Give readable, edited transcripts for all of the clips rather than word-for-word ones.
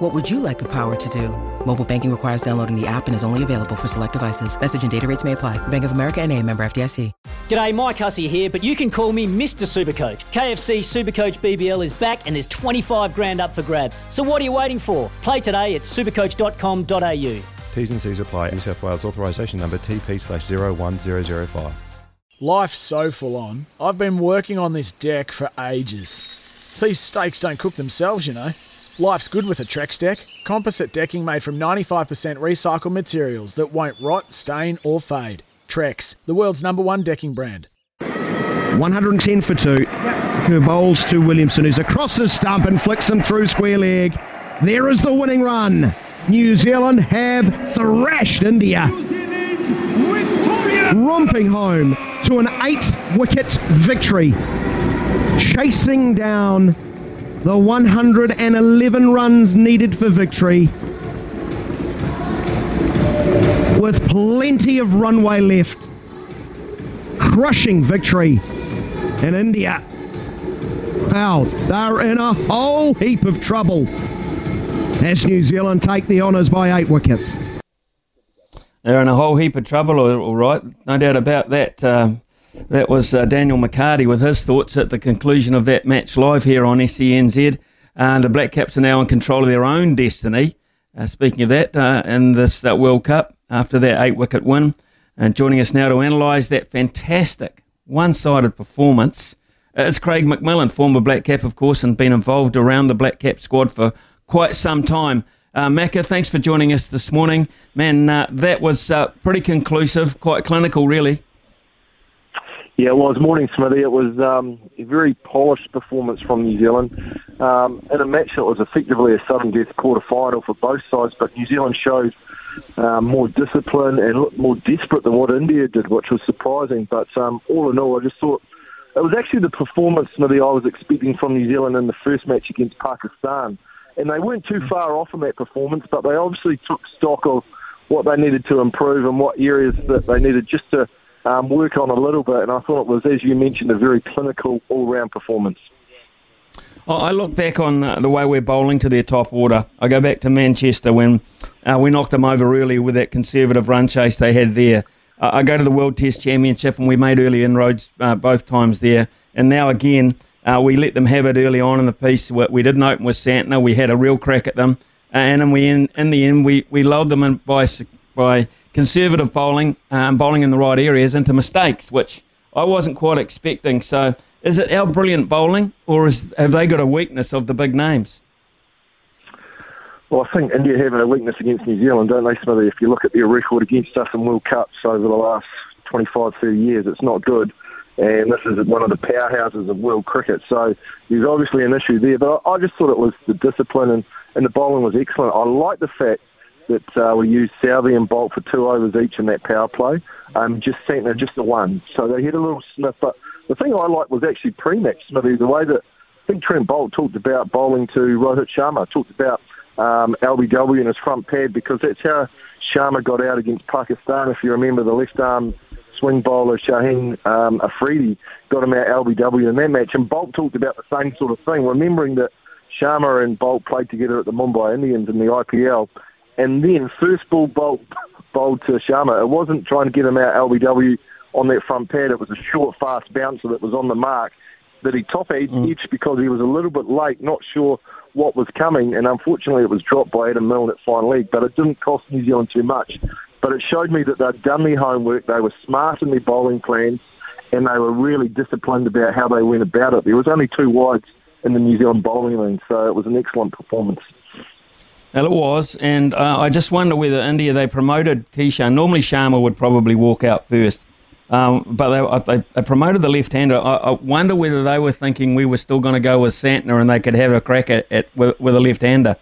What would you like the power to do? Mobile banking requires downloading the app and is only available for select devices. Message and data rates may apply. Bank of America N.A. member FDIC. G'day, Mike Hussey here, but you can call me Mr. Supercoach. KFC Supercoach BBL is back and there's $25,000 up for grabs. So what are you waiting for? Play today at supercoach.com.au. T's and C's apply. New South Wales authorisation number TP/01005. Life's so full on. I've been working on this deck for ages. These steaks don't cook themselves, you know. Life's good with a Trex deck. Composite decking made from 95% recycled materials that won't rot, stain or fade. Trex, the world's #1 decking brand. 110 for two. Her bowls to Williamson, who's across his stump and flicks him through square leg. There is the winning run. New Zealand have thrashed India. Romping home to an 8-wicket victory. Chasing down the 111 runs needed for victory, with plenty of runway left. Crushing victory in India. Wow, they're in a whole heap of trouble as New Zealand take the honours by 8 wickets. They're in a whole heap of trouble, all right. No doubt about that. That was Daniel McCarty with his thoughts at the conclusion of that match live here on SCNZ. The Black Caps are now in control of their own destiny, speaking of that, in this World Cup after that 8-wicket win. And joining us now to analyse that fantastic one-sided performance is Craig McMillan, former Black Cap, of course, and been involved around the Black Cap squad for quite some time. Macca, thanks for joining us this morning. Man, that was pretty conclusive, quite clinical, really. Yeah, well, it was morning, Smithy. It was a very polished performance from New Zealand. In a match that was effectively a sudden death quarter-final for both sides, but New Zealand showed more discipline and looked more desperate than what India did, which was surprising. But all in all, I just thought it was actually the performance, Smithy, I was expecting from New Zealand in the first match against Pakistan. And they weren't too far off from that performance, but they obviously took stock of what they needed to improve and what areas that they needed just to work on a little bit, and I thought it was, as you mentioned, a very clinical all-round performance. I look back on the way we're bowling to their top order. I go back to Manchester when we knocked them over early with that conservative run chase they had there. I go to the World Test Championship and we made early inroads both times there, and now again we let them have it early on in the piece. We didn't open with Santner. We had a real crack at them, and then in the end we lulled them in by conservative bowling, bowling in the right areas into mistakes, which I wasn't quite expecting. So is it our brilliant bowling, or have they got a weakness of the big names? Well, I think India have a weakness against New Zealand, don't they, Smithy? If you look at their record against us in World Cups over the last 25, 30 years, it's not good. And this is one of the powerhouses of world cricket. So there's obviously an issue there. But I just thought it was the discipline, and the bowling was excellent. I like the fact that we used Southey and Bolt for 2 overs each in that power play, just Santner, just the one. So they had a little sniff. But the thing I liked was actually pre-match, Smithy, the way that I think Trent Bolt talked about bowling to Rohit Sharma, talked about LBW in his front pad, because that's how Sharma got out against Pakistan. If you remember, the left-arm swing bowler Shaheen Afridi got him out LBW in that match. And Bolt talked about the same sort of thing, remembering that Sharma and Bolt played together at the Mumbai Indians in the IPL. And then first ball bowled to Sharma. It wasn't trying to get him out LBW on that front pad. It was a short, fast bouncer that was on the mark that he top-edged because he was a little bit late, not sure what was coming. And unfortunately, it was dropped by Adam Milne at fine leg. But it didn't cost New Zealand too much. But it showed me that they'd done their homework. They were smart in their bowling plans. And they were really disciplined about how they went about it. There was only 2 wides in the New Zealand bowling lane. So it was an excellent performance. Well, it was, and I just wonder whether India, they promoted Kishan. Normally Sharma would probably walk out first, but they promoted the left-hander. I wonder whether they were thinking we were still going to go with Santner and they could have a crack with a left-hander.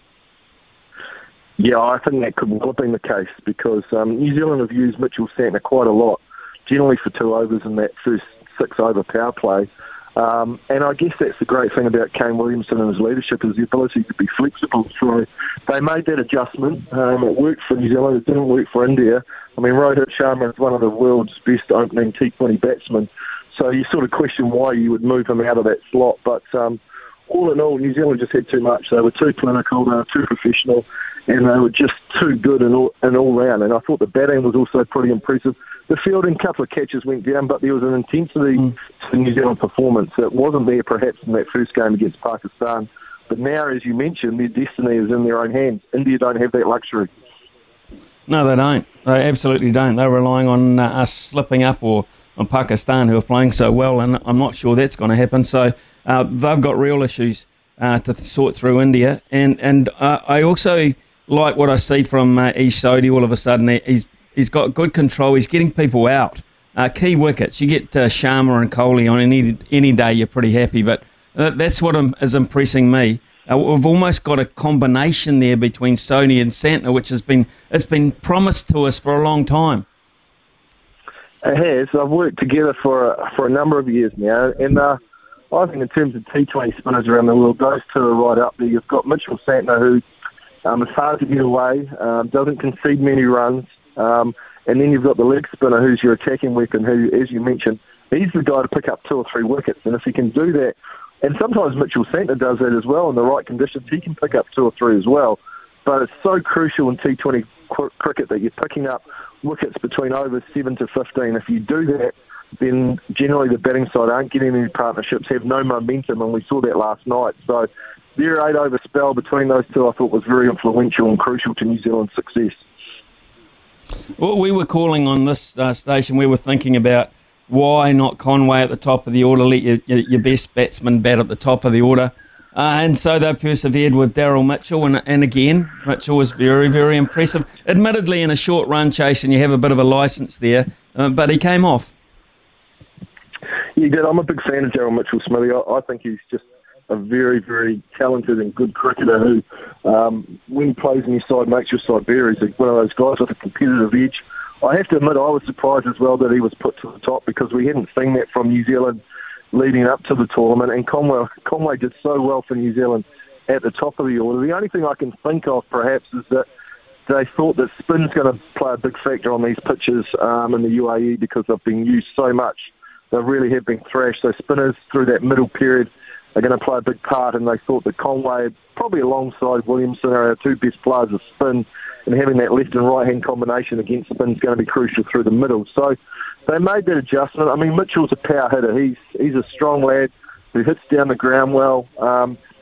Yeah, I think that could well have been the case, because New Zealand have used Mitchell Santner quite a lot generally for two overs in that first six-over power play. And I guess that's the great thing about Kane Williamson and his leadership is the ability to be flexible. So they made that adjustment. It worked for New Zealand. It didn't work for India. I mean, Rohit Sharma is one of the world's best opening T20 batsmen. So you sort of question why you would move him out of that slot. But all in all, New Zealand just had too much. They were too clinical. They were too professional. And they were just too good in all round. And I thought the batting was also pretty impressive. The fielding, a couple of catches went down, but there was an intensity to the New Zealand performance that wasn't there perhaps in that first game against Pakistan. But now, as you mentioned, their destiny is in their own hands. India don't have that luxury. No, they don't. They absolutely don't. They're relying on us slipping up or on Pakistan, who are playing so well, and I'm not sure that's going to happen. So they've got real issues to sort through India. And I also like what I see from Ish Sodhi. All of a sudden, He's got good control. He's getting people out. Key wickets. You get Sharma and Kohli on any day, you're pretty happy. But that's what is impressing me. We've almost got a combination there between Sodhi and Santner, which has been promised to us for a long time. It has. They've worked together for a number of years now. And I think in terms of T20 spinners around the world, those two are right up there. You've got Mitchell Santner, who is hard to get away, doesn't concede many runs. And then you've got the leg spinner, who's your attacking weapon, who, as you mentioned, he's the guy to pick up two or three wickets. And if he can do that, and sometimes Mitchell Santner does that as well in the right conditions, he can pick up two or three as well. But it's so crucial in T20 cricket that you're picking up wickets between overs 7 to 15. If you do that, then generally the batting side aren't getting any partnerships, have no momentum, and we saw that last night. So their 8-over spell between those two I thought was very influential and crucial to New Zealand's success. Well, we were calling on this station, we were thinking about why not Conway at the top of the order, let your best batsman bat at the top of the order. And so they persevered with Darryl Mitchell, and again, Mitchell was very, very impressive. Admittedly, in a short run chase, and you have a bit of a licence there, but he came off. Yeah, good. I'm a big fan of Darryl Mitchell, Smithy. I think he's just a very, very talented and good cricketer who, when he plays in his side, makes your side better. He's one of those guys with a competitive edge. I have to admit, I was surprised as well that he was put to the top because we hadn't seen that from New Zealand leading up to the tournament, and Conway did so well for New Zealand at the top of the order. The only thing I can think of, perhaps, is that they thought that spin's going to play a big factor on these pitches in the UAE because they've been used so much. They really have been thrashed. So spinners through that middle period are going to play a big part, and they thought that Conway, probably alongside Williamson, are our two best players of spin, and having that left and right-hand combination against spin is going to be crucial through the middle. So they made that adjustment. I mean, Mitchell's a power hitter. He's a strong lad who hits down the ground well,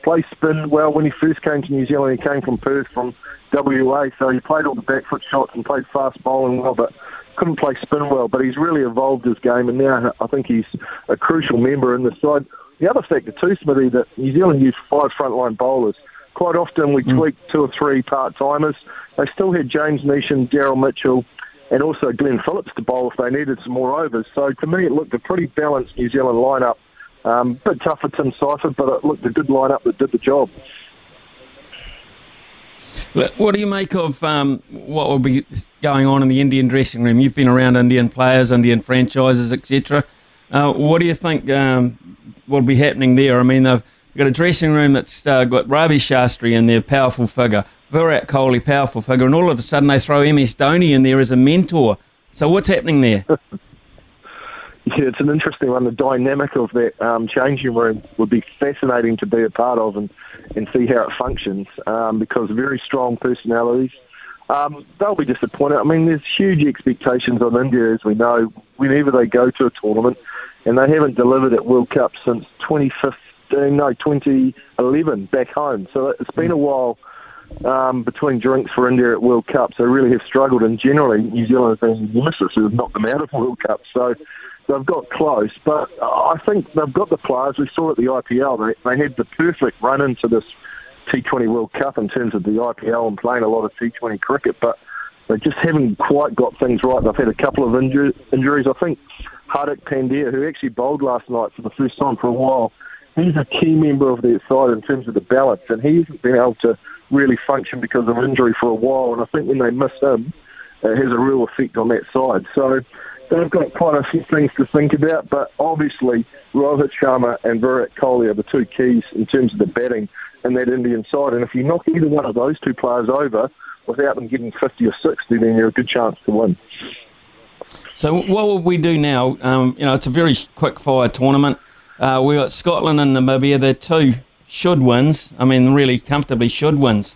plays spin well. When he first came to New Zealand, he came from Perth, from WA, so he played all the back foot shots and played fast bowling well, but couldn't play spin well. But he's really evolved his game, and now I think he's a crucial member in the side. The other factor too, Smithy, that New Zealand used 5 frontline bowlers. Quite often we tweaked 2 or 3 part-timers. They still had James Neesham, Darryl Mitchell, and also Glenn Phillips to bowl if they needed some more overs. So to me it looked a pretty balanced New Zealand line-up. Bit tough for Tim Seifert, but it looked a good line-up that did the job. What do you make of what will be going on in the Indian dressing room? You've been around Indian players, Indian franchises, etc. What do you think will be happening there? I mean, they've got a dressing room that's got Ravi Shastri in there, powerful figure, Virat Kohli, powerful figure, and all of a sudden they throw MS Dhoni in there as a mentor. So what's happening there? Yeah, it's an interesting one. The dynamic of that changing room would be fascinating to be a part of and see how it functions because very strong personalities. They'll be disappointed. I mean, there's huge expectations on India, as we know, whenever they go to a tournament, and they haven't delivered at World Cup since 2011 back home. So it's been a while between drinks for India at World Cup, so they really have struggled, and generally New Zealand has been the nemesis who have knocked them out of World Cup. So they've got close, but I think they've got the players. We saw at the IPL, they had the perfect run into this T20 World Cup in terms of the IPL and playing a lot of T20 cricket, but they just haven't quite got things right. They've had a couple of injuries. I think Hardik Pandya, who actually bowled last night for the first time for a while, he's a key member of their side in terms of the balance, and he hasn't been able to really function because of injury for a while, and I think when they miss him, it has a real effect on that side. So they've got quite a few things to think about, but obviously Rohit Sharma and Virat Kohli are the two keys in terms of the batting in that Indian side. And if you knock either one of those two players over without them getting 50 or 60, then you're a good chance to win. So what will we do now? It's a very quick-fire tournament. We've got Scotland and Namibia. They're two should-wins. I mean, really comfortably should-wins.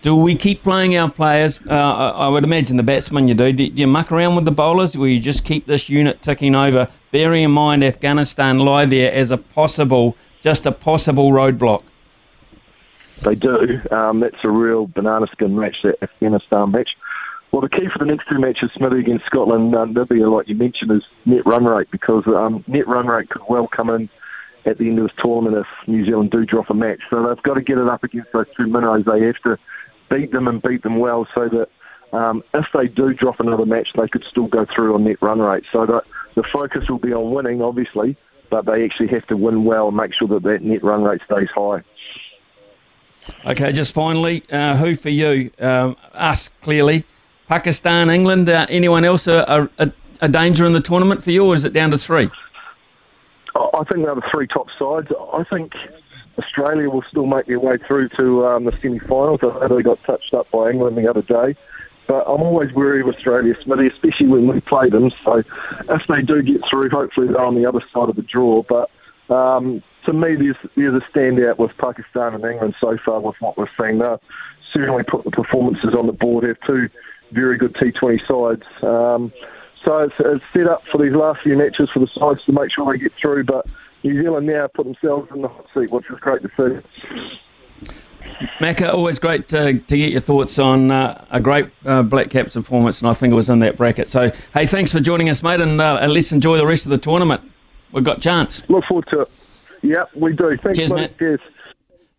Do we keep playing our players? I would imagine the batsmen you do. Do you muck around with the bowlers, or you just keep this unit ticking over? Bearing in mind Afghanistan lie there as a possible roadblock. They do. That's a real banana skin match, that Afghanistan match. Well, the key for the next two matches, Smithy against Scotland and Namibia, like you mentioned, is net run rate, because net run rate could well come in at the end of this tournament if New Zealand do drop a match. So they've got to get it up against those two minnows. They have to beat them and beat them well, so that if they do drop another match, they could still go through on net run rate. So that the focus will be on winning, obviously, but they actually have to win well and make sure that that net run rate stays high. Okay, just finally, who for you? Us, clearly. Pakistan, England, anyone else a danger in the tournament for you, or is it down to three? I think they're the three top sides. I think Australia will still make their way through to the semi-finals. I know they got touched up by England the other day, but I'm always wary of Australia, Smitty, especially when we play them. So if they do get through, hopefully they're on the other side of the draw. But to me, there's a standout with Pakistan and England so far with what we're seeing. They've certainly put the performances on the board. They have two very good T20 sides. So it's set up for these last few matches for the sides to make sure they get through, but New Zealand now put themselves in the hot seat, which is great to see. Macca, always great to get your thoughts on a great Black Caps performance, and I think it was in that bracket. So, hey, thanks for joining us, mate, and let's enjoy the rest of the tournament. We've got chance. Look forward to it. Yeah, we do. Thanks, mate. Cheers.